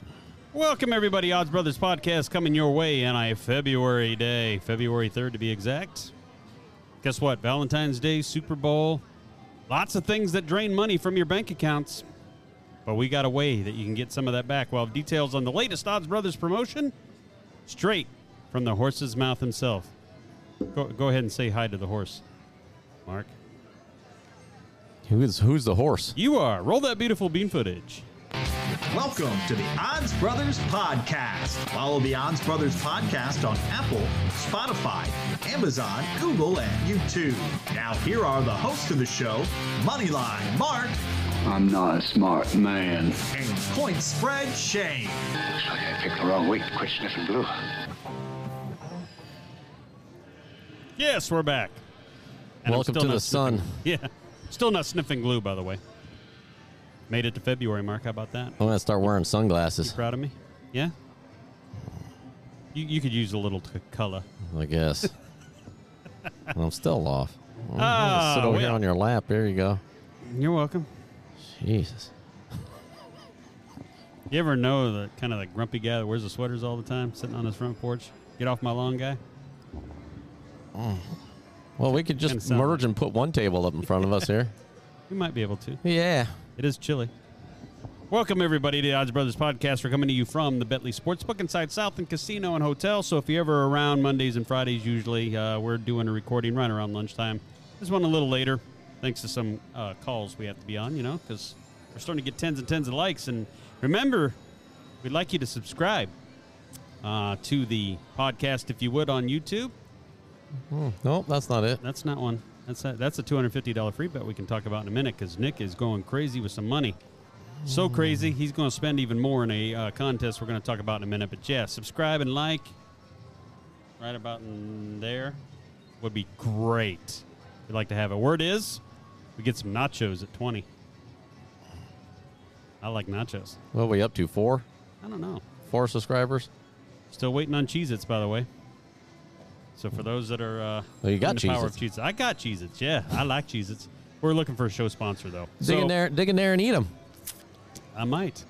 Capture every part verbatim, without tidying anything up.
Brothers. Welcome, everybody. Odds Brothers podcast coming your way on a February day, February third to be exact. Guess what? Valentine's Day, Super Bowl, lots of things that drain money from your bank accounts. But we got a way that you can get some of that back. We'll have details on the latest Odds Brothers promotion straight from the horse's mouth himself. Go, go ahead and say hi to the horse, Mark. Who is, who's the horse? You are. Roll that beautiful bean footage. Welcome to the Odds Brothers Podcast. Follow the Odds Brothers Podcast on Apple, Spotify, Amazon, Google, and YouTube. Now here are the hosts of the show, Moneyline Mark. I'm not a smart man. And Point Spread Shane. Looks like I picked the wrong week to quit sniffing glue. Yes, we're back. And welcome to the sun. Yeah. Still not sniffing glue, by the way. Made it to February, Mark. How about that? I'm going to start wearing sunglasses. You proud of me? Yeah? You you could use a little t- color. I guess. Well, I'm still off. I'm uh, sit over well. here on your lap. There you go. You're welcome. Jesus. You ever know the kind of the grumpy guy that wears the sweaters all the time, sitting on his front porch? Get off my lawn guy? Mm. Well, we could just merge and put one table up in front of us here. We might be able to. Yeah. It is chilly. Welcome, everybody, to the Odds Brothers Podcast. We're coming to you from the Betly Sportsbook inside Southland Casino and Hotel. So if you're ever around Mondays and Fridays, usually uh, we're doing a recording right around lunchtime. This one a little later, thanks to some uh, calls we have to be on, you know, because we're starting to get tens and tens of likes. And remember, we'd like you to subscribe uh, to the podcast, if you would, on YouTube. Mm, no, that's not it. That's not one. That's a, that's a two hundred fifty dollars free bet we can talk about in a minute because Nick is going crazy with some money. So crazy, he's going to spend even more in a uh, contest we're going to talk about in a minute. But, yeah, subscribe and like right about in there would be great. We'd like to have it. Word is we get some nachos at twenty. I like nachos. What are we up to, four? I don't know. Four subscribers? Still waiting on Cheez-Its, by the way. So for those that are uh, well, you got the power of Cheez-Its. I got Cheez-Its, yeah. I like Cheez-Its. We're looking for a show sponsor, though. Dig, so, in, there, dig in there and eat them. I might.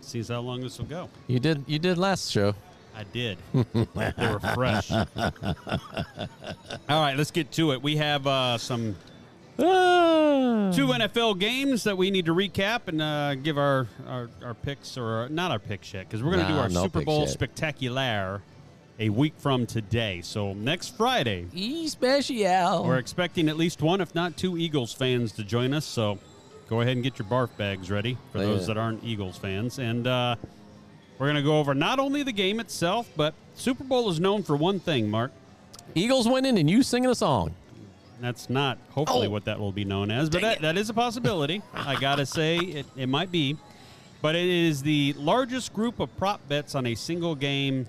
See how long this will go. You did You did last show. I did. They were fresh. All right, let's get to it. We have uh, some ah. two N F L games that we need to recap and uh, give our, our, our picks, or our, not our picks yet, because we're going to nah, do our no Super Bowl Spectacular a week from today. So next Friday, E-special. We're expecting at least one, if not two, Eagles fans to join us. So go ahead and get your barf bags ready for yeah. those that aren't Eagles fans. And uh, we're going to go over not only the game itself, but Super Bowl is known for one thing, Mark. Eagles winning and you singing a song. That's not hopefully oh. what that will be known as, but that, that is a possibility. I got to say it, it might be. But it is the largest group of prop bets on a single game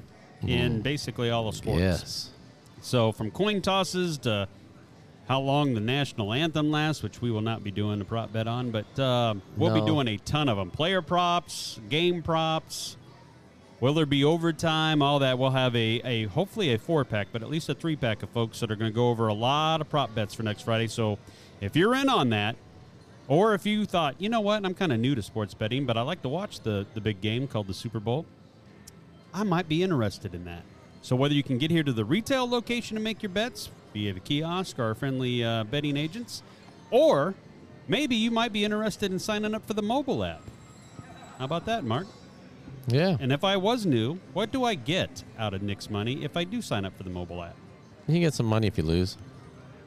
in basically all of sports. Yes. So from coin tosses to how long the national anthem lasts, which we will not be doing a prop bet on, but uh, we'll no. be doing a ton of them. Player props, game props, will there be overtime, all that. We'll have a, a hopefully a four-pack, but at least a three-pack of folks that are going to go over a lot of prop bets for next Friday. So if you're in on that, or if you thought, you know what, I'm kind of new to sports betting, but I like to watch the, the big game called the Super Bowl, I might be interested in that. So whether you can get here to the retail location to make your bets, be it a kiosk or friendly uh, betting agents, or maybe you might be interested in signing up for the mobile app. How about that, Mark? Yeah. And if I was new, what do I get out of Nick's money if I do sign up for the mobile app? You get some money if you lose.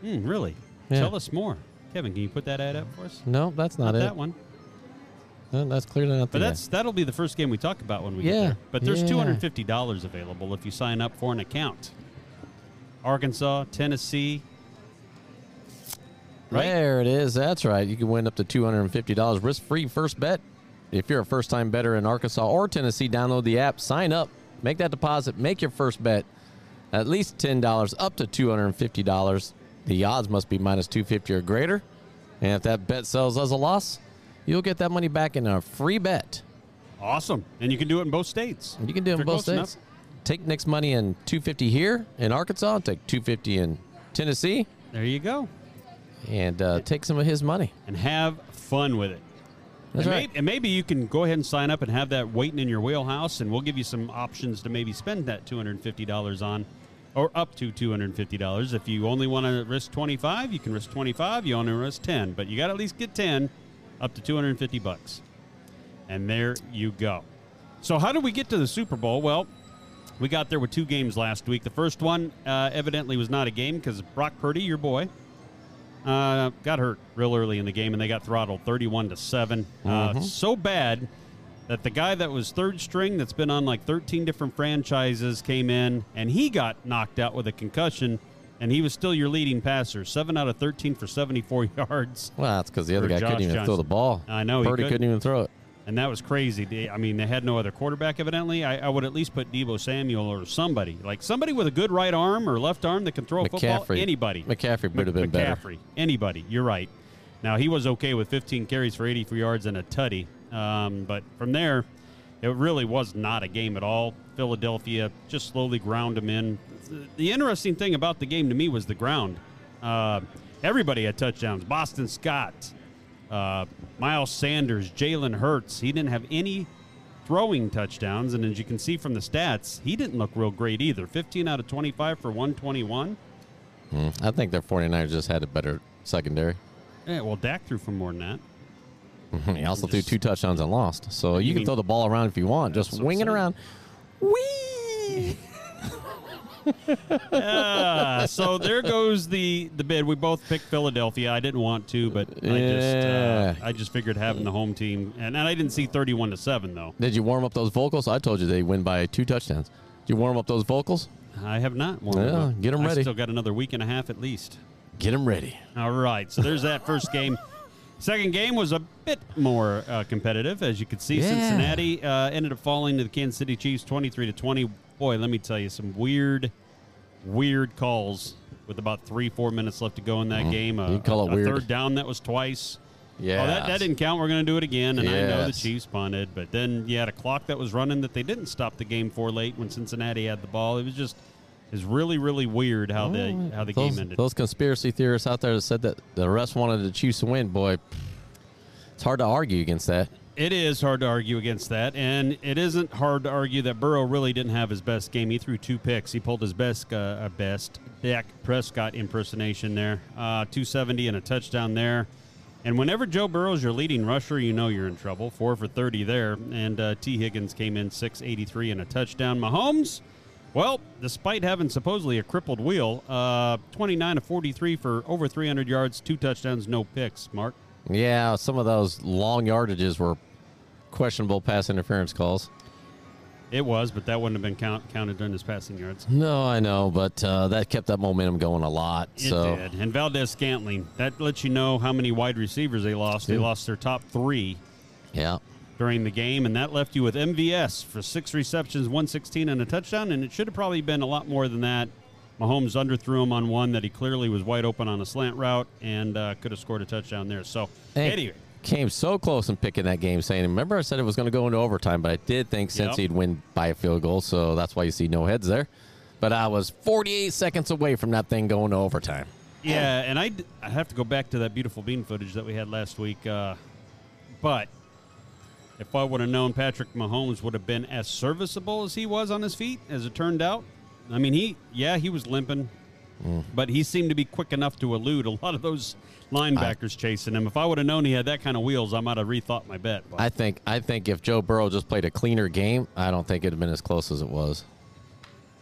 Mm, really? Yeah. Tell us more. Kevin, can you put that ad up for us? No, that's not, not it. That one. No, that's clearly not the But that's, that'll be the first game we talk about when we yeah. get there. But there's yeah. two hundred fifty dollars available if you sign up for an account. Arkansas, Tennessee. Right? There it is. That's right. You can win up to two hundred fifty dollars risk-free first bet. If you're a first-time bettor in Arkansas or Tennessee, download the app, sign up, make that deposit, make your first bet. At least ten dollars up to two hundred fifty dollars. The odds must be minus two fifty or greater. And if that bet sells as a loss, you'll get that money back in a free bet. Awesome. And you can do it in both states. You can do it in both states. Enough. Take Nick's money in two hundred fifty dollars here in Arkansas. Take two hundred fifty dollars in Tennessee. There you go. And uh, take some of his money. And have fun with it. That's and right. May, and maybe you can go ahead and sign up and have that waiting in your wheelhouse, and we'll give you some options to maybe spend that two hundred fifty dollars on, or up to two hundred fifty dollars. If you only want to risk twenty-five, you can risk twenty-five. You only risk ten, but you got to at least get ten, up to two hundred fifty bucks. And there you go. So how did we get to the Super Bowl? Well, we got there with two games last week. The first one uh, evidently was not a game because Brock Purdy, your boy, uh, got hurt real early in the game, and they got throttled thirty-one to seven. Mm-hmm. uh, so bad that the guy that was third string that's been on like thirteen different franchises came in, and he got knocked out with a concussion, and he was still your leading passer. seven out of thirteen for seventy-four yards. Well, that's because the other guy Josh couldn't even Johnson. throw the ball. I know. Purdy he couldn't. couldn't even throw it. And that was crazy. I mean, they had no other quarterback, evidently. I, I would at least put Deebo Samuel or somebody. Like somebody with a good right arm or left arm that can throw a McCaffrey. football. Anybody. McCaffrey would have been McCaffrey. better. McCaffrey. Anybody. You're right. Now, he was okay with fifteen carries for eighty-three yards and a tutty. Um, but from there, it really was not a game at all. Philadelphia just slowly ground them in. The interesting thing about the game to me was the ground. Uh, everybody had touchdowns. Boston Scott. Uh, Miles Sanders, Jalen Hurts, he didn't have any throwing touchdowns. And as you can see from the stats, he didn't look real great either. fifteen out of twenty-five for one twenty-one. Mm, I think their 49ers just had a better secondary. Yeah, well, Dak threw for more than that. Mm-hmm. He also just, threw two touchdowns and lost. So you mean, can throw the ball around if you want. Just so wing it around. Whee! uh, so there goes the the bid. We both picked Philadelphia. I didn't want to, but yeah. I just uh, I just figured having the home team, and, and I didn't see thirty-one to seven though. Did you warm up those vocals? I told you they win by two touchdowns. Did you warm up those vocals? I have not warmed yeah, them up. Get them ready. I still got another week and a half at least. Get them ready. All right. So there's that first game. Second game was a bit more uh, competitive, as you could see. Yeah. Cincinnati uh, ended up falling to the Kansas City Chiefs, twenty-three to twenty. Boy, let me tell you, some weird, weird calls with about three, four minutes left to go in that mm. game. A, you call it a, weird. a third down that was twice. Yeah, oh, that, that didn't count. We're going to do it again. And yes. I know the Chiefs punted, but then you had a clock that was running that they didn't stop the game for late when Cincinnati had the ball. It was just, it was really, really weird how oh, the how the those, game ended. Those conspiracy theorists out there that said that the refs wanted the Chiefs to win, boy, it's hard to argue against that. It is hard to argue against that, and it isn't hard to argue that Burrow really didn't have his best game. He threw two picks. He pulled his best uh, best Dak Prescott impersonation there, uh, two seventy and a touchdown there. And whenever Joe Burrow's your leading rusher, you know you're in trouble. four for thirty there, and uh, T. Higgins came in six eighty-three and a touchdown. Mahomes, well, despite having supposedly a crippled wheel, uh, twenty-nine of forty-three for over three hundred yards, two touchdowns, no picks, Mark. Yeah, some of those long yardages were questionable pass interference calls. It was, but that wouldn't have been count, counted during his passing yards. No, I know, but uh, that kept that momentum going a lot. It so. did. And Valdez-Scantling, that lets you know how many wide receivers they lost. Two. They lost their top three yeah. during the game, and that left you with M V S for six receptions, one sixteen, and a touchdown, and it should have probably been a lot more than that. Mahomes underthrew him on one that he clearly was wide open on a slant route and uh, could have scored a touchdown there. So, and anyway. Came so close in picking that game, saying, remember I said it was going to go into overtime, but I did think yep. since he'd win by a field goal, so that's why you see no heads there. But I was forty-eight seconds away from that thing going to overtime. Yeah, oh. and I, d- I have to go back to that beautiful bean footage that we had last week. Uh, but if I would have known Patrick Mahomes would have been as serviceable as he was on his feet, as it turned out, I mean, he, yeah, he was limping, mm. but he seemed to be quick enough to elude a lot of those linebackers I, chasing him. If I would have known he had that kind of wheels, I might have rethought my bet. But. I think I think if Joe Burrow just played a cleaner game, I don't think it would have been as close as it was.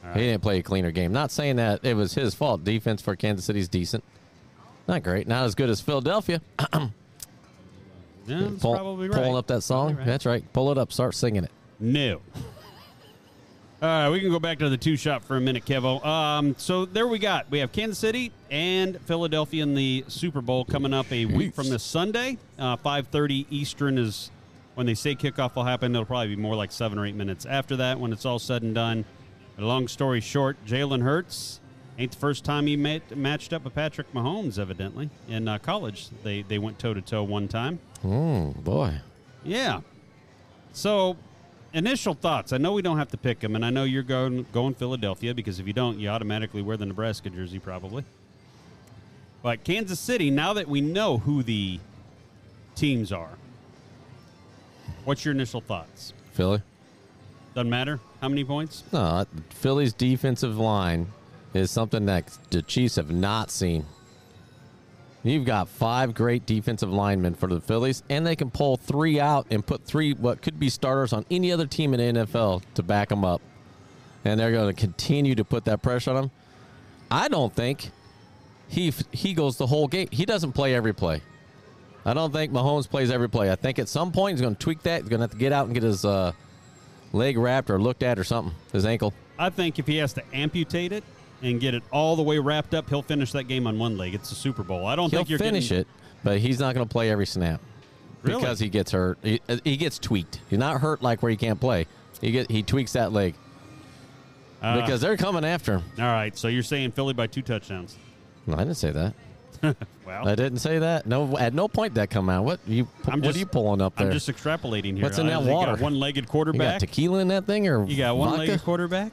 Right. He didn't play a cleaner game. Not saying that it was his fault. Defense for Kansas City is decent. Not great. Not as good as Philadelphia. yeah, that's Pull, probably right. Pulling up that song. Right. That's right. Pull it up. Start singing it. No. All right, we can go back to the two shot for a minute, Kevo. Um, so there we got. We have Kansas City and Philadelphia in the Super Bowl coming up a week from this Sunday. Uh, five thirty Eastern is when they say kickoff will happen. It'll probably be more like seven or eight minutes after that when it's all said and done. But long story short, Jalen Hurts ain't the first time he met, matched up with Patrick Mahomes, evidently. In uh, college, they, they went toe-to-toe one time. Oh, boy. Yeah. So... Initial thoughts. I know we don't have to pick them, and I know you're going going Philadelphia because if you don't, you automatically wear the Nebraska jersey probably. But Kansas City, now that we know who the teams are, What's your initial thoughts? Philly. Doesn't matter how many points? No, Philly's defensive line is something that the Chiefs have not seen. You've got five great defensive linemen for the Phillies, and they can pull three out and put three what could be starters on any other team in the N F L to back them up. And they're going to continue to put that pressure on them. I don't think he he goes the whole game. He doesn't play every play. I don't think Mahomes plays every play. I think at some point he's going to tweak that. He's going to have to get out and get his uh, leg wrapped or looked at or something, his ankle. I think if he has to amputate it and get it all the way wrapped up, he'll finish that game on one leg. It's the Super Bowl. I don't he'll think you're finish getting... it, but he's not going to play every snap really? because he gets hurt. He, he gets tweaked. He's not hurt like where he can't play. He get he tweaks that leg uh, because they're coming after him. All right, so you're saying Philly by two touchdowns? No, I didn't say that. Wow. I didn't say that. No, at no point did that come out. What you? I'm what just, are you pulling up there? I'm just extrapolating here. What's in that water? You got one-legged quarterback. You got tequila in that thing, or you got one-legged vodka? Quarterback?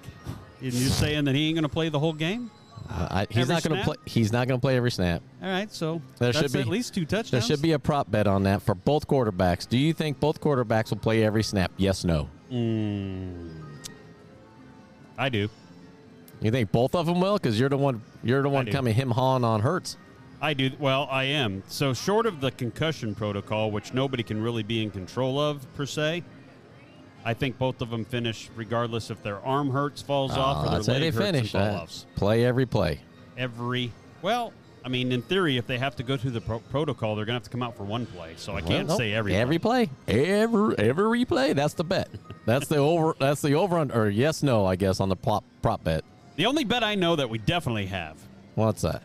You're saying that he ain't going to play the whole game? Uh, I, he's every not going to play. He's not going to play every snap. All right, so there that's should be at least two touchdowns. There should be a prop bet on that for both quarterbacks. Do you think both quarterbacks will play every snap? Yes, no. Mm, I do. You think both of them will? Because you're the one. You're the one coming him hawing on Hurts. I do. Well, I am. So short of the concussion protocol, which nobody can really be in control of, per se, I think both of them finish regardless if their arm hurts, falls oh, off, or their leg hurts finish. and fall offs. Play every play. Every. Well, I mean, in theory, if they have to go through the pro- protocol, they're going to have to come out for one play. So I can't well, say every Every play. play. Every every play. That's the bet. That's the over. That's the over or yes, no, I guess, on the prop, prop bet. The only bet I know that we definitely have. What's that?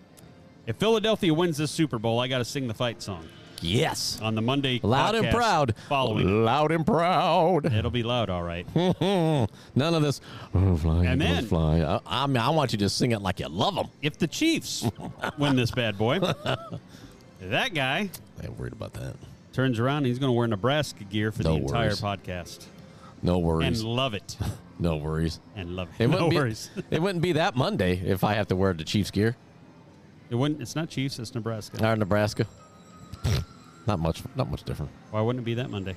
If Philadelphia wins this Super Bowl, I got to sing the fight song. Yes. On the Monday Loud and proud. Following. Loud and proud. It'll be loud, all right. None of this. Oh, flying, and then. Flying. I, I, mean, I want you to sing it like you love them. If the Chiefs win this bad boy, that guy. I ain't worried about that. Turns around and he's going to wear Nebraska gear for no the entire worries. podcast. No worries. And love it. No worries. And love it. it no worries. Be, it wouldn't be that Monday if I have to wear the Chiefs gear. It wouldn't. It's not Chiefs. It's Nebraska. Our Nebraska. Not much. Not much different. Why wouldn't it be that Monday?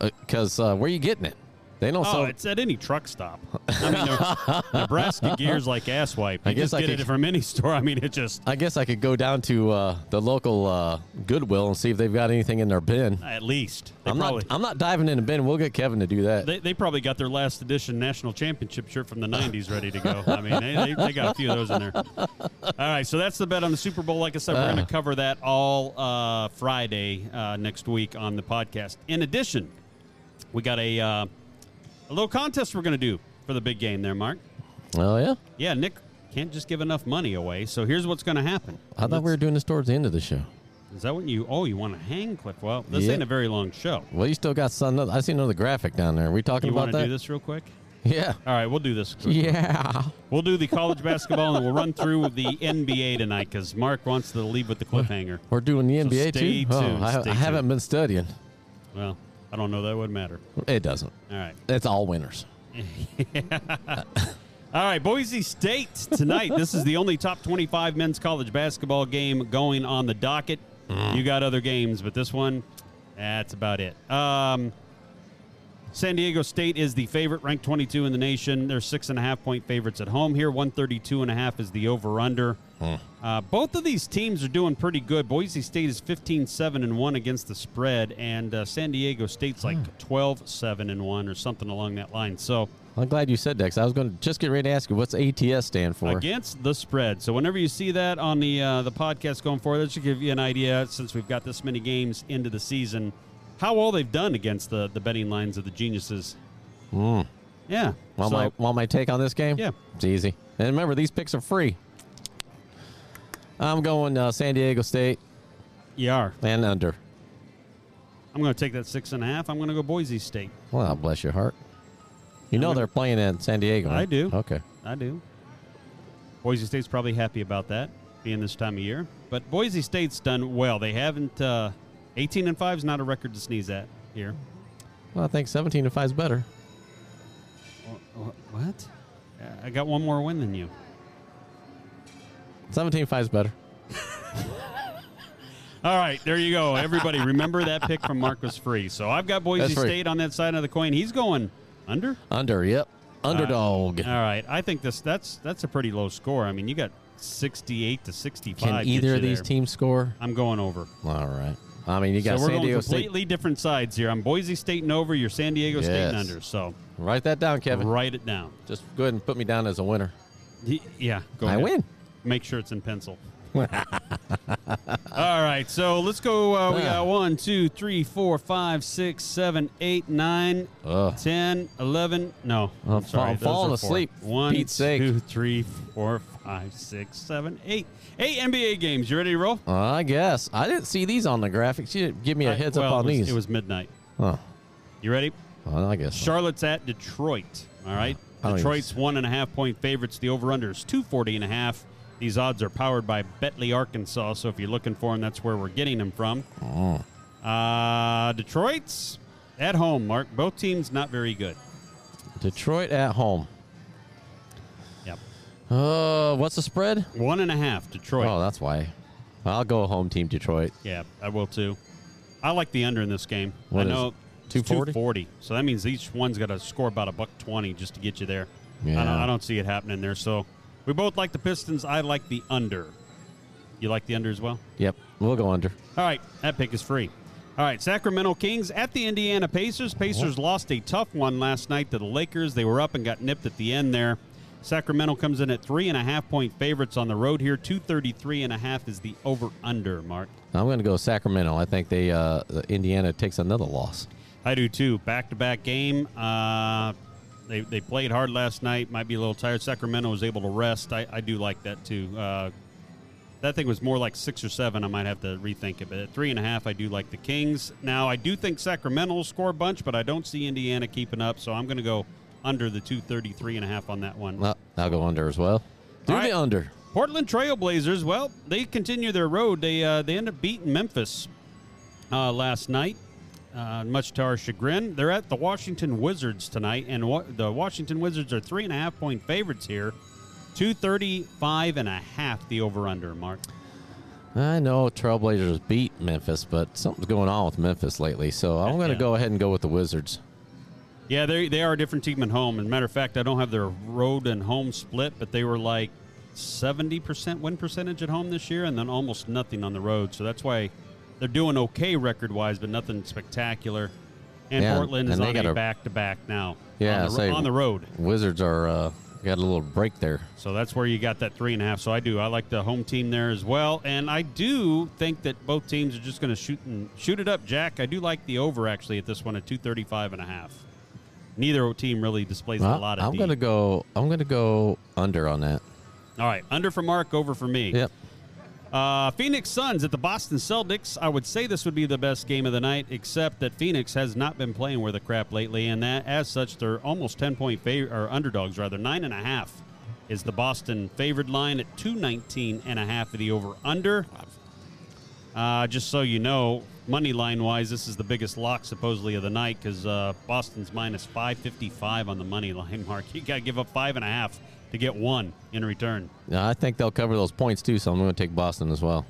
Because uh, uh, where are you getting it? They don't. Oh, sell... it's at any truck stop. I mean, Nebraska gear's like asswipe. You I guess just I get could... it from any store. I mean, it just. I guess I could go down to uh, the local uh, Goodwill and see if they've got anything in their bin. At least. They I'm probably... not. I'm not diving in a bin. We'll get Kevin to do that. They, they probably got their last edition national championship shirt from the nineties ready to go. I mean, they, they, they got a few of those in there. All right, so that's the bet on the Super Bowl. Like I said, we're uh, going to cover that all uh, Friday uh, next week on the podcast. In addition, we got a. Uh, A little contest we're going to do for the big game there, Mark. Oh, yeah? Yeah, Nick can't just give enough money away, so here's what's going to happen. I thought Let's, we were doing this towards the end of the show. Is that what you... Oh, you want to hang, Cliff? Well, this yeah. ain't a very long show. Well, you still got some... I see another graphic down there. Are we talking you about that? You want to do this real quick? Yeah. All right, we'll do this quick. Yeah. We'll do the college basketball, and we'll run through the N B A tonight because Mark wants to leave with the cliffhanger. We're doing the so N B A, stay too? Tuned, oh, I, stay I haven't tuned. been studying. Well... I don't know that it would matter. It doesn't. All right. It's all winners. All right, Boise State tonight. This is the only top twenty-five men's college basketball game going on the docket. Mm. You got other games, but this one, that's about it. Um, San Diego State is the favorite, ranked twenty-two in the nation. They're six and a half point favorites at home here. one thirty-two and a half is the over-under. Mm. Uh, both of these teams are doing pretty good. Boise State is fifteen seven and one against the spread, and uh, San Diego State's like twelve seven and one or something along that line. So I'm glad you said that because I was going to just get ready to ask you, what's A T S stand for? Against the spread. So whenever you see that on the uh, the podcast going forward, that should give you an idea, since we've got this many games into the season, how well they've done against the, the betting lines of the Geniuses. Mm. Yeah. Want, so, my, want my take on this game? Yeah. It's easy. And remember, these picks are free. I'm going uh, San Diego State. You are. And under. I'm going to take that six and a half. I'm going to go Boise State. Well, bless your heart. You I'm know gonna, they're playing in San Diego. Right? I do. Okay. I do. Boise State's probably happy about that, being this time of year. But Boise State's done well. They haven't uh, – eighteen and five is not a record to sneeze at here. Well, I think seventeen and five is better. What? I got one more win than you. seventeen five is better. All right, there you go. Everybody, remember that pick from Mark was free. So I've got Boise State on that side of the coin. He's going under? Under, yep. Underdog. Uh, all right. I think this that's that's a pretty low score. I mean, you got sixty-eight to sixty-five. Can either of these there. teams score? I'm going over. All right. I mean, you got so San Diego State. So we're going completely different sides here. I'm Boise State and over. You're San Diego yes. State and under. So write that down, Kevin. Write it down. Just go ahead and put me down as a winner. Y- yeah. Go I ahead. win. Make sure it's in pencil. All right. So let's go. Uh, we got one, two, three, four, five, six, seven, eight, nine, Ugh. ten, eleven. No. I'm, I'm sorry. I'm falling asleep. One, Pete's sake. two, three, four, five, six, seven, eight. Eight N B A games. You ready to roll? Uh, I guess. I didn't see these on the graphics. You didn't give me a heads I, well, up on it was, these. It was midnight. Huh. You ready? Well, I guess. Charlotte's so. at Detroit. All right. Uh, Detroit's even... one and a half point favorites. The over-under is two forty and a half. These odds are powered by Betly, Arkansas. So if you're looking for them, that's where we're getting them from. Oh. Uh, Detroit's at home, Mark. Both teams not very good. Detroit at home. Yep. Uh, what's the spread? One and a half, Detroit. Oh, that's why. I'll go home team Detroit. Yeah, I will too. I like the under in this game. What I know two forty? two forty. So that means each one's got to score about a buck twenty just to get you there. Yeah. I don't, I don't see it happening there, so... We both like the Pistons. I like the under. You like the under as well? Yep. We'll go under. All right. That pick is free. All right. Sacramento Kings at the Indiana Pacers. Pacers oh. lost a tough one last night to the Lakers. They were up and got nipped at the end there. Sacramento comes in at three and a half point favorites on the road here. two thirty-three and a half is the over under, Mark. I'm going to go Sacramento. I think they uh, Indiana takes another loss. I do too. Back-to-back game. Uh They they played hard last night. Might be a little tired. Sacramento was able to rest. I, I do like that, too. Uh, that thing was more like six or seven. I might have to rethink it. But at three and a half, I do like the Kings. Now, I do think Sacramento will score a bunch, but I don't see Indiana keeping up. So I'm going to go under the two thirty-three and a half on that one. Well, I'll go under as well. Do All the right. under. Portland Trail Blazers, well, they continue their road. They, uh, they end up beating Memphis uh, last night. Uh, much to our chagrin. They're at the Washington Wizards tonight, and wa- the Washington Wizards are three and a half point favorites here. two thirty-five and a half the over-under, Mark. I know Trailblazers beat Memphis, but something's going on with Memphis lately, so I'm going to yeah. go ahead and go with the Wizards. Yeah, they they are a different team at home. As a matter of fact, I don't have their road and home split, but they were like seventy percent win percentage at home this year and then almost nothing on the road, so that's why... They're doing okay record-wise, but nothing spectacular. And yeah, Portland is and on a back-to-back now. Yeah, on the, say, on the road. Wizards are uh, got a little break there. So that's where you got that three and a half. So I do. I like the home team there as well. And I do think that both teams are just going to shoot and shoot it up, Jack. I do like the over, actually, at this one at two thirty-five and a half. Neither team really displays well, a lot of I'm going to go. I'm going to go under on that. All right. Under for Mark, over for me. Yep. Uh, Phoenix Suns at the Boston Celtics. I would say this would be the best game of the night, except that Phoenix has not been playing worth a crap lately, and that as such, they're almost ten-point favor- or underdogs, rather. Nine and a half is the Boston favored line at two nineteen and a half of the over-under. Uh, just so you know, money line-wise, this is the biggest lock supposedly of the night because uh, Boston's minus five fifty-five on the money line, Mark. You got to give up five and a half to get one in return. Yeah, I think they'll cover those points too, so I'm going to take Boston as well.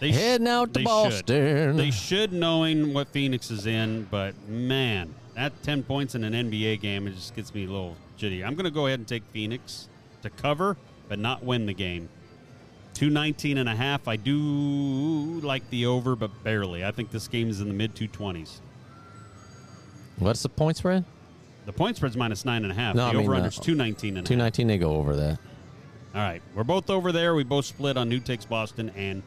They Heading sh- out to they Boston. Should. They should, knowing what Phoenix is in, but man, that ten points in an N B A game, it just gets me a little jitty. I'm going to go ahead and take Phoenix to cover, but not win the game. two nineteen and a half. I do like the over, but barely. I think this game is in the mid two twenties. What's the point spread? The point spread's minus nine and a half. No, the I mean, over-under's no. two nineteen and a half. two nineteen, they go over that. All right. We're both over there. We both split on New Takes Boston and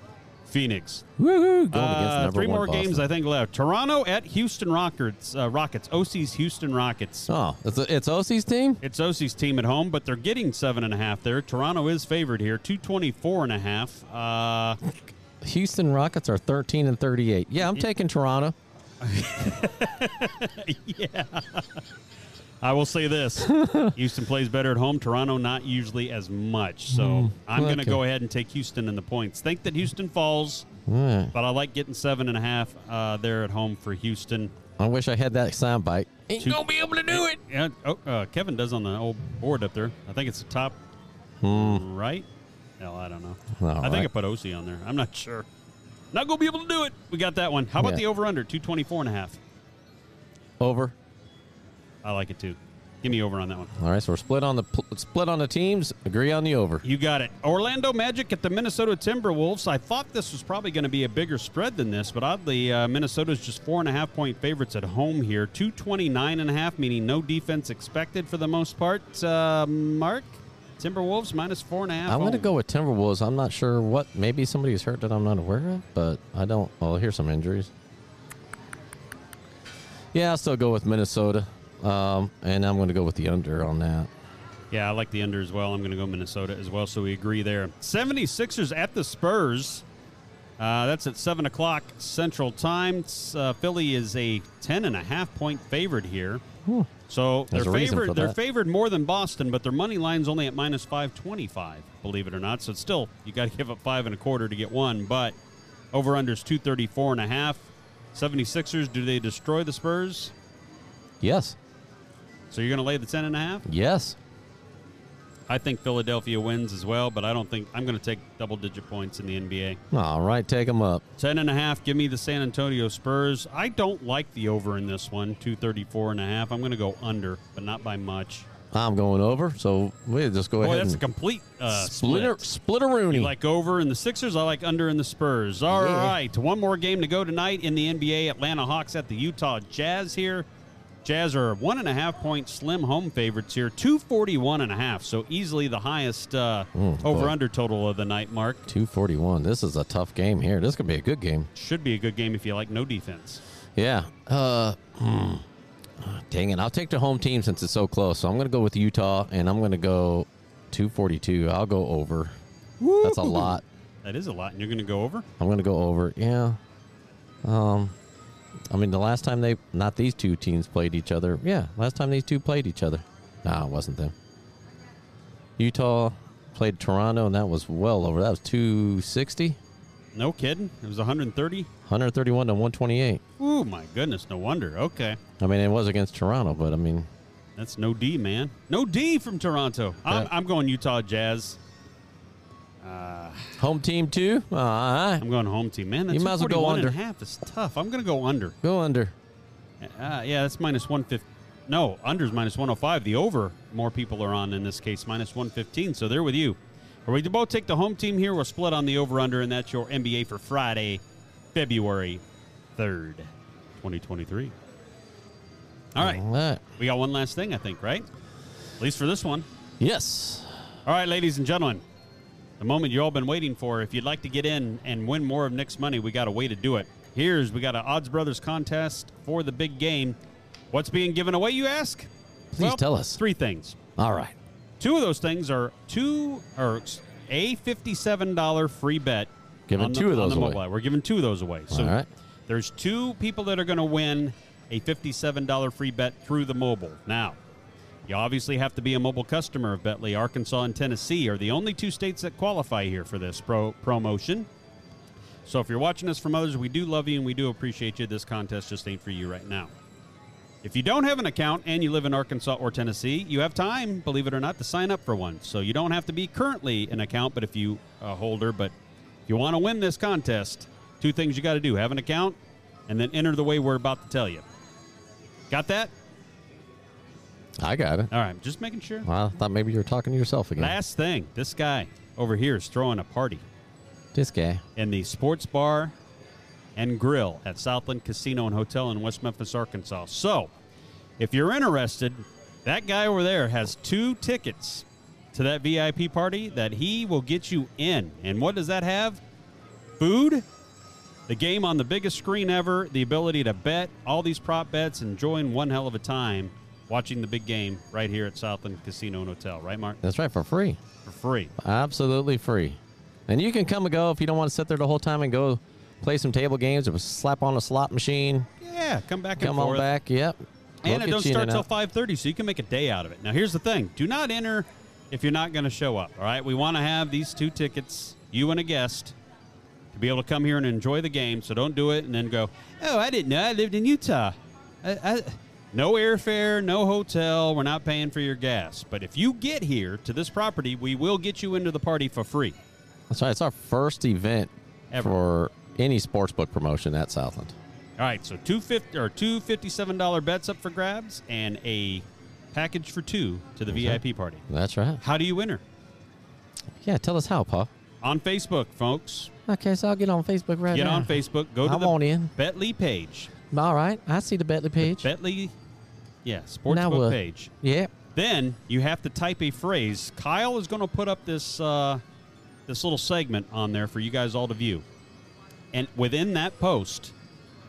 Phoenix. Woo-hoo. Going uh, against number three one more Boston. Games, I think, left. Toronto at Houston Rockets. Uh, Rockets. O C's Houston Rockets. Oh, it's, it's O C's team? It's O C's team at home, but they're getting seven and a half there. Toronto is favored here, two twenty-four and a half. Uh, Houston Rockets are thirteen and thirty-eight. Yeah, I'm it, taking Toronto. yeah. I will say this. Houston plays better at home. Toronto, not usually as much. So mm, I'm okay. going to go ahead and take Houston in the points. Think that Houston falls, right. but I like getting seven and a half uh, there at home for Houston. I wish I had that soundbite. Ain't going to be able to do it. Yeah, oh, uh, Kevin does on the old board up there. I think it's the top mm. right. Hell, I don't know. All I right. think I put O C on there. I'm not sure. Not going to be able to do it. We got that one. How about yeah. the over-under, two twenty-four and a half? Over. I like it, too. Give me over on that one. All right, so we're split on the split on the teams. Agree on the over. You got it. Orlando Magic at the Minnesota Timberwolves. I thought this was probably going to be a bigger spread than this, but oddly, uh, Minnesota's just four and a half point favorites at home here. two twenty-nine and a half, meaning no defense expected for the most part. Uh, Mark, Timberwolves minus four and a half. I'm going to go with Timberwolves. I'm not sure what. Maybe somebody's hurt that I'm not aware of, but I don't. Oh, here's some injuries. Yeah, I'll still go with Minnesota. Um, and I'm going to go with the under on that. Yeah, I like the under as well. I'm going to go Minnesota as well, so we agree there. seventy-sixers at the Spurs. Uh, that's at seven o'clock Central Time. Uh, Philly is a ten and a half point favorite here. Hmm. So they're favored, they're favored more than Boston, but their money line's only at minus five twenty-five, believe it or not. So it's still, you got to give up five and a quarter to get one, but over-under's two thirty-four and a half. seventy-sixers, do they destroy the Spurs? Yes. So you're going to lay the ten and a half? Yes. I think Philadelphia wins as well, but I don't think I'm going to take double-digit points in the N B A. All right, take them up. ten and a half, give me the San Antonio Spurs. I don't like the over in this one, two thirty-four and a half. I'm going to go under, but not by much. I'm going over, so we'll just go Boy, ahead. That's and a complete uh, splitter, split. Splitteroonie. You like over in the Sixers, I like under in the Spurs. All yeah. right, one more game to go tonight in the N B A. Atlanta Hawks at the Utah Jazz here. Jazz are one and a half point slim home favorites here, two forty-one and a half. So easily the highest uh, mm, over boy. under total of the night, Mark. two forty-one. This is a tough game here. This could be a good game. Should be a good game if you like no defense. Yeah. Uh, mm, dang it. I'll take the home team since it's so close. So I'm going to go with Utah, and I'm going to go two forty-two. I'll go over. Woo. That's a lot. That is a lot. And you're going to go over? I'm going to go over. Yeah. Um. I mean, the last time they, not these two teams played each other. Yeah, last time these two played each other. Nah, it wasn't them. Utah played Toronto, and that was well over. That was two sixty. No kidding. It was one thirty. one thirty-one to one twenty-eight. Ooh, my goodness. No wonder. Okay. I mean, it was against Toronto, but I mean. That's no D, man. No D from Toronto. That, I'm, I'm going Utah Jazz. Uh, home team too. Uh, I'm going home team, man. That's you might as well go under. And a half is tough. I'm going to go under. Go under. Uh, yeah, that's minus one fifty. No, under's minus one hundred five. The over more people are on in this case, minus one fifteen. So they're with you. Are we to both take the home team here? We're split on the over under, and that's your N B A for Friday, February third, twenty twenty three. All right, all right. We got one last thing, I think, right? At least for this one. Yes. All right, ladies and gentlemen. The moment you've all been waiting for. If you'd like to get in and win more of Nick's money, we got a way to do it. Here's, we got an Odds Brothers contest for the big game. What's being given away, you ask? Please well, tell us. Three things. All right. Two of those things are two or a fifty-seven dollars free bet. Giving two the, of those away. Mobile. We're giving two of those away. So all right. There's two people that are going to win a fifty-seven dollars free bet through the mobile. Now, you obviously have to be a mobile customer of Betly. Arkansas and Tennessee are the only two states that qualify here for this pro promotion. So if you're watching us from others, we do love you and we do appreciate you. This contest just ain't for you right now. If you don't have an account and you live in Arkansas or Tennessee, you have time, believe it or not, to sign up for one. So you don't have to be currently an account, but if you uh, holder, but if you want to win this contest, two things you got to do. Have an account and then enter the way we're about to tell you. Got that? I got it. All right, just making sure. Well, I thought maybe you were talking to yourself again. Last thing, this guy over here is throwing a party. This guy. In the Sports Bar and Grill at Southland Casino and Hotel in West Memphis, Arkansas. So, if you're interested, that guy over there has two tickets to that V I P party that he will get you in. And what does that have? Food, the game on the biggest screen ever, the ability to bet, all these prop bets, and join one hell of a time. Watching the big game right here at Southland Casino and Hotel. Right, Mark? That's right, for free. For free. Absolutely free. And you can come and go if you don't want to sit there the whole time and go play some table games or slap on a slot machine. Yeah, come back and come forth. Come on back, yep. And it don't start until five thirty, so you can make a day out of it. Now, here's the thing. Do not enter if you're not going to show up, all right? We want to have these two tickets, you and a guest, to be able to come here and enjoy the game. So don't do it and then go, oh, I didn't know I lived in Utah. I... I No airfare, no hotel. We're not paying for your gas. But if you get here to this property, we will get you into the party for free. That's right. It's our first event ever for any sportsbook promotion at Southland. All right, so two fifty or two fifty-seven dollar bets up for grabs, and a package for two to the That's V I P right. party. That's right. How do you enter? Yeah, tell us how, Pa. On Facebook, folks. Okay, so I'll get on Facebook right get now. Get on Facebook. Go to I the in. Betly page. All right, I see the Betly page. The Betly, yeah, sportsbook page. Yeah. Then you have to type a phrase. Kyle is going to put up this uh, this little segment on there for you guys all to view. And within that post,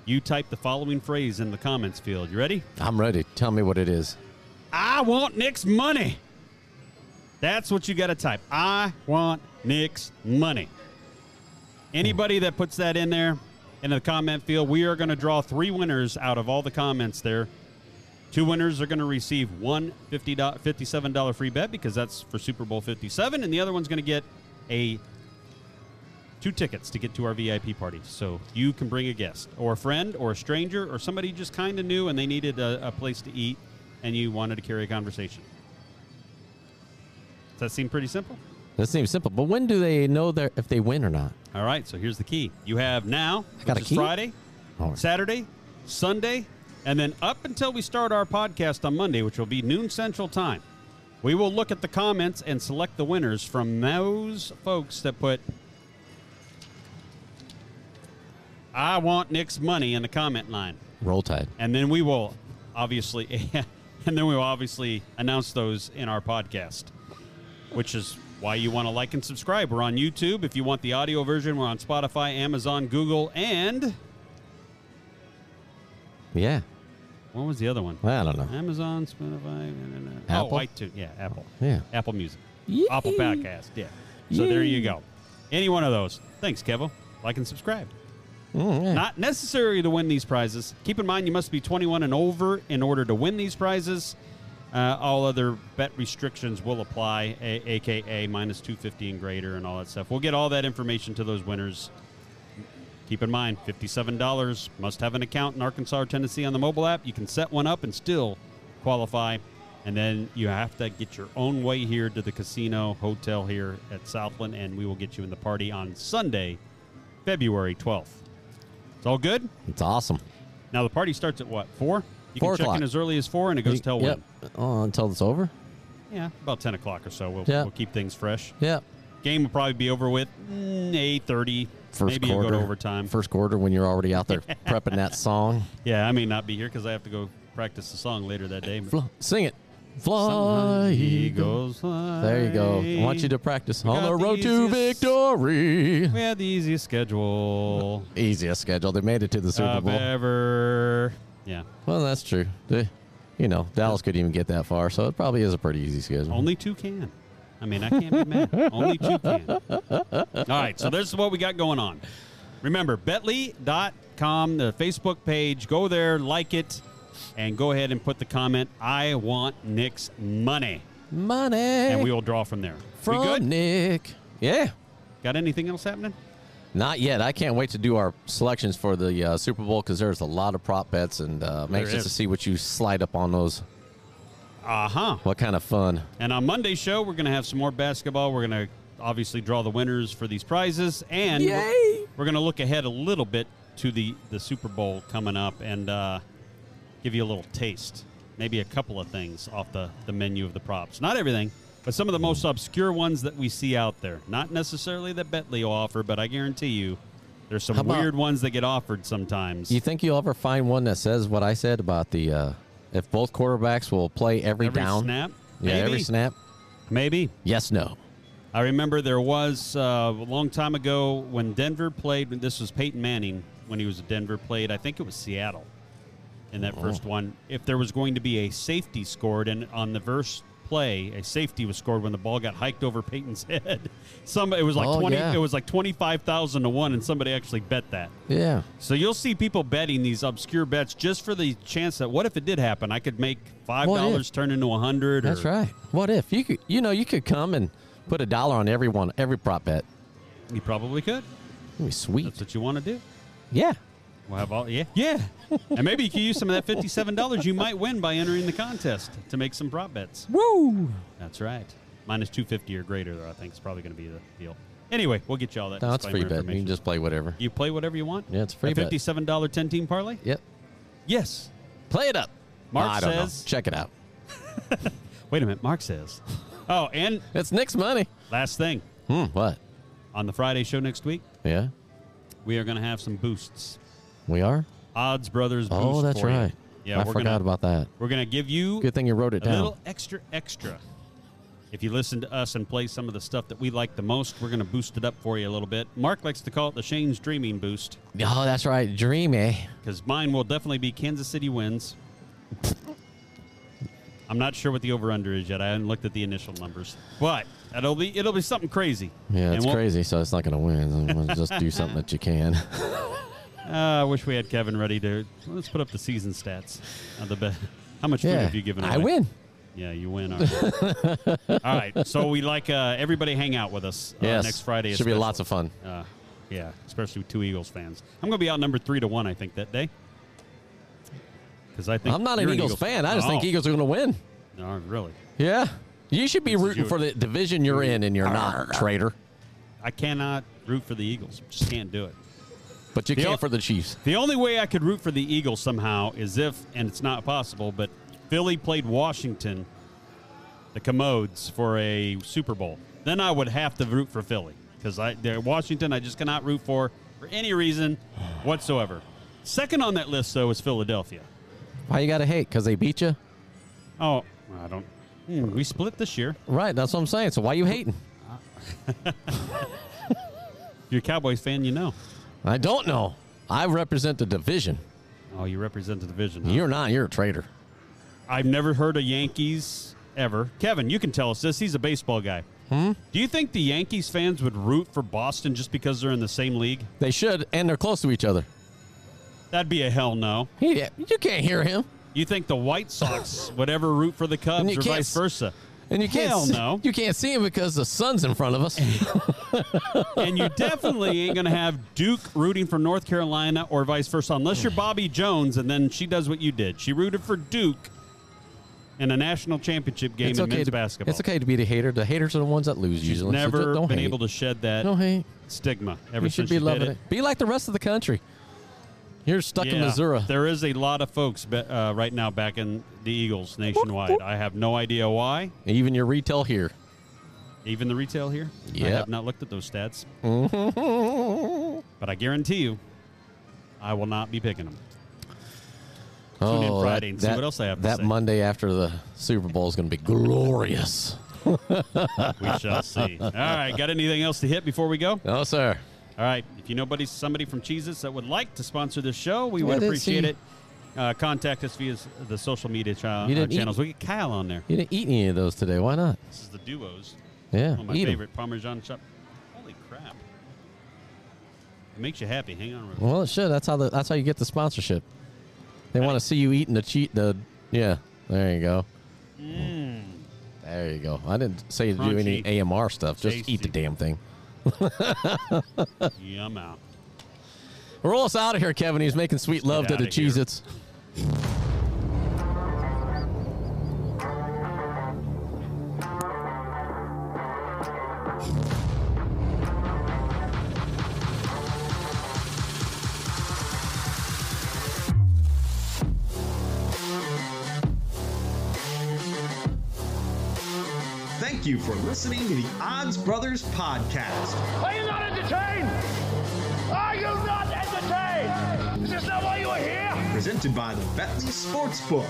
you type the following phrase in the comments field. You ready? I'm ready. Tell me what it is. I want Nick's money. That's what you got to type. I want Nick's money. Anybody that puts that in there in the comment field, we are going to draw three winners out of all the comments there. Two winners are going to receive one fifty-seven dollar free bet because that's for Super Bowl fifty-seven, and the other one's going to get a two tickets to get to our V I P party. So you can bring a guest or a friend or a stranger or somebody just kind of new and they needed a, a place to eat and you wanted to carry a conversation. Does that seem pretty simple? That seems simple, but when do they know their, if they win or not? All right, so here's the key. You have now, I got which a key? Is Friday, right. Saturday, Sunday, and then up until we start our podcast on Monday, which will be noon Central Time, we will look at the comments and select the winners from those folks that put I want Nick's money in the comment line. Roll Tide. And then we will obviously and then we will obviously announce those in our podcast, which is why you want to like and subscribe. We're on YouTube. If you want the audio version, we're on Spotify, Amazon, Google, and... Yeah. What was the other one? Well, I don't know. Amazon, Spotify... Apple? Oh, iTunes. Yeah, Apple. Yeah. Apple Music. Yee. Apple Podcast, yeah. So Yee. There you go. Any one of those. Thanks, Kevo. Like and subscribe. Mm, yeah. Not necessary to win these prizes. Keep in mind, you must be twenty-one and over in order to win these prizes. Uh, all other bet restrictions will apply, a- a.k.a. minus two fifty and greater and all that stuff. We'll get all that information to those winners. Keep in mind, fifty-seven dollars. Must have an account in Arkansas or Tennessee on the mobile app. You can set one up and still qualify. And then you have to get your own way here to the casino hotel here at Southland, and we will get you in the party on Sunday, February twelfth. It's all good? It's awesome. Now, the party starts at what, four? You four can o'clock. Check in as early as four, and it goes till yep. when? Uh, until it's over? Yeah, about ten o'clock or so. We'll, yep. we'll keep things fresh. Yeah. Game will probably be over with mm, eight thirty. First Maybe quarter, it'll go to overtime. First quarter when you're already out there prepping that song. Yeah, I may not be here because I have to go practice the song later that day. Fly, sing it. Fly, Eagles, fly. There you go. I want you to practice we on the road the to victory. We had the easiest schedule. Easiest schedule. They made it to the Super uh, Bowl. Ever. Yeah. Well, that's true. They, you know, Dallas couldn't even get that far, so it probably is a pretty easy schedule. Only two can. I mean, I can't be mad. Only two can. All right, so this is what we got going on. Remember, betly dot com, the Facebook page. Go there, like it, and go ahead and put the comment, I want Nick's money. Money. And we will draw from there. From we good? Nick. Yeah. Got anything else happening? Not yet. I can't wait to do our selections for the uh, Super Bowl because there's a lot of prop bets, and uh, I'm anxious to see what you slide up on those. Uh-huh. What kind of fun. And on Monday's show, we're going to have some more basketball. We're going to obviously draw the winners for these prizes, and Yay! we're, we're going to look ahead a little bit to the, the Super Bowl coming up and uh, give you a little taste, maybe a couple of things off the, the menu of the props. Not everything. But some of the most obscure ones that we see out there. Not necessarily that Betly will offer, but I guarantee you there's some about, weird ones that get offered sometimes. You think you'll ever find one that says what I said about the uh, if both quarterbacks will play every, every down? Every snap? Yeah, Maybe. every snap. Maybe. Yes, no. I remember there was uh, a long time ago when Denver played, this was Peyton Manning when he was at Denver, played, I think it was Seattle in that oh. first one. If there was going to be a safety scored and on the verse play, a safety was scored when the ball got hiked over Peyton's head. Somebody it was like oh, twenty. Yeah. It was like twenty-five thousand to one, and somebody actually bet that. Yeah. So you'll see people betting these obscure bets just for the chance that what if it did happen? I could make five dollars turn into a hundred. That's or, right. What if you could? You know, you could come and put a dollar on every one, every prop bet. You probably could. That'd be sweet. That's what you want to do. Yeah. We'll have all, yeah, yeah, and maybe you can use some of that fifty-seven dollars you might win by entering the contest to make some prop bets. Woo! That's right. Minus two fifty or greater, though, I think is probably going to be the deal. Anyway, we'll get you all that. No, it's free bet. You can just play whatever. You play whatever you want? Yeah, it's free bet. A fifty-seven dollar ten-team parlay? Yep. Yes. Play it up. Mark no, I don't says. Know. Check it out. Wait a minute. Mark says. Oh, and. It's Nick's money. Last thing. Hmm, what? On the Friday show next week. Yeah. We are going to have some boosts. We are? Odds Brothers boost. Oh, that's for right. You. Yeah, I we're forgot gonna, about that. We're going to give you. Good thing you wrote it a down. A little extra, extra. If you listen to us and play some of the stuff that we like the most, we're going to boost it up for you a little bit. Mark likes to call it the Shane's Dreaming Boost. Oh, that's right. Dreamy. Because mine will definitely be Kansas City wins. I'm not sure what the over-under is yet. I haven't looked at the initial numbers. But it'll be it'll be something crazy. Yeah, it's we'll, crazy, so it's not going to win. Just do something that you can. uh, I wish we had Kevin ready to. Well, let's put up the season stats. Uh, the best. How much yeah, food have you given away? I win. Yeah, you win. All right. All right. So we like uh, everybody hang out with us uh, yes. next Friday. Should especially. Be lots of fun. Uh, yeah, especially with two Eagles fans. I'm going to be out number three to one, I think, that day. Because I think I'm not an Eagles, Eagles fan. fan. I just oh. think Eagles are going to win. No, really? Yeah. You should be this rooting for the division you're in, and you're not, traitor. I cannot root for the Eagles. Just can't do it. But you the can o- for the Chiefs. The only way I could root for the Eagles somehow is if, and it's not possible, but Philly played Washington, the Commodes, for a Super Bowl. Then I would have to root for Philly. Because I, they're Washington, I just cannot root for for any reason whatsoever. Second on that list, though, is Philadelphia. Why you got to hate? Because they beat you? Oh, I don't. Hmm, we split this year. Right, that's what I'm saying. So why you hating? You're a Cowboys fan, you know. I don't know. I represent the division. Oh, you represent the division. Huh? You're not. You're a traitor. I've never heard of Yankees ever. Kevin, you can tell us this. He's a baseball guy. Hmm? Do you think the Yankees fans would root for Boston just because they're in the same league? They should, and they're close to each other. That'd be a hell no. Yeah, you can't hear him. You think the White Sox would ever root for the Cubs or vice versa? And you can't hell see, no. You can't see him because the sun's in front of us. And you definitely ain't going to have Duke rooting for North Carolina or vice versa, unless you're Bobby Jones, and then she does what you did. She rooted for Duke in a national championship game it's in okay men's to, basketball. It's okay to be the hater. The haters are the ones that lose. She's usually. Never so don't been hate. Able to shed that don't hate. Stigma ever you since should be she loving did it. it. Be like the rest of the country. You're stuck yeah, in Missouri. There is a lot of folks be, uh, right now back in the Eagles nationwide. Boop, boop. I have no idea why. Even your retail here. Even the retail here? Yeah. I have not looked at those stats. Mm-hmm. But I guarantee you, I will not be picking them. Oh, Tune in Friday that, and see that, what else I have to that say. That Monday after the Super Bowl is going to be glorious. We shall see. All right. Got anything else to hit before we go? No, sir. All right. If you know somebody from Cheez-Its that would like to sponsor this show, we would appreciate it. Uh, contact us via the social media ch- uh, channels. Eat. We get Kyle on there. You didn't eat any of those today. Why not? This is the duos. Yeah. One of my eat favorite them. Parmesan chop. Holy crap! It makes you happy. Hang on. Real well, it should. That's how the, that's how you get the sponsorship. They want to see you eating the cheat. The yeah. There you go. Mm. There you go. I didn't say to do any A M R stuff. Tasty. Just eat the damn thing. Yeah, I'm out. Roll us out of here, Kevin. He's making sweet love to the Cheez-Its. Thank you for listening to the Odds Brothers podcast. Are you not entertained? Are you not entertained? Is this not why you are here? Presented by the Betly Sportsbook.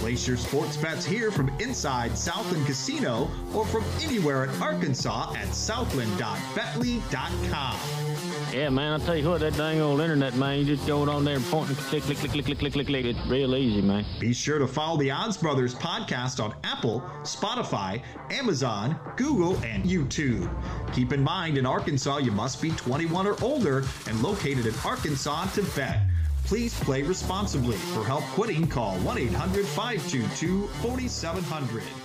Place your sports bets here from inside Southland Casino or from anywhere in Arkansas at southland dot betly dot com. Yeah, man, I tell you what, that dang old internet, man, you just go on there and point and click, click, click, click, click, click, click, click. It's real easy, man. Be sure to follow the Odds Brothers podcast on Apple, Spotify, Amazon, Google, and YouTube. Keep in mind, in Arkansas, you must be twenty-one or older and located in Arkansas to bet. Please play responsibly. For help quitting, call one eight hundred five two two four seven zero zero.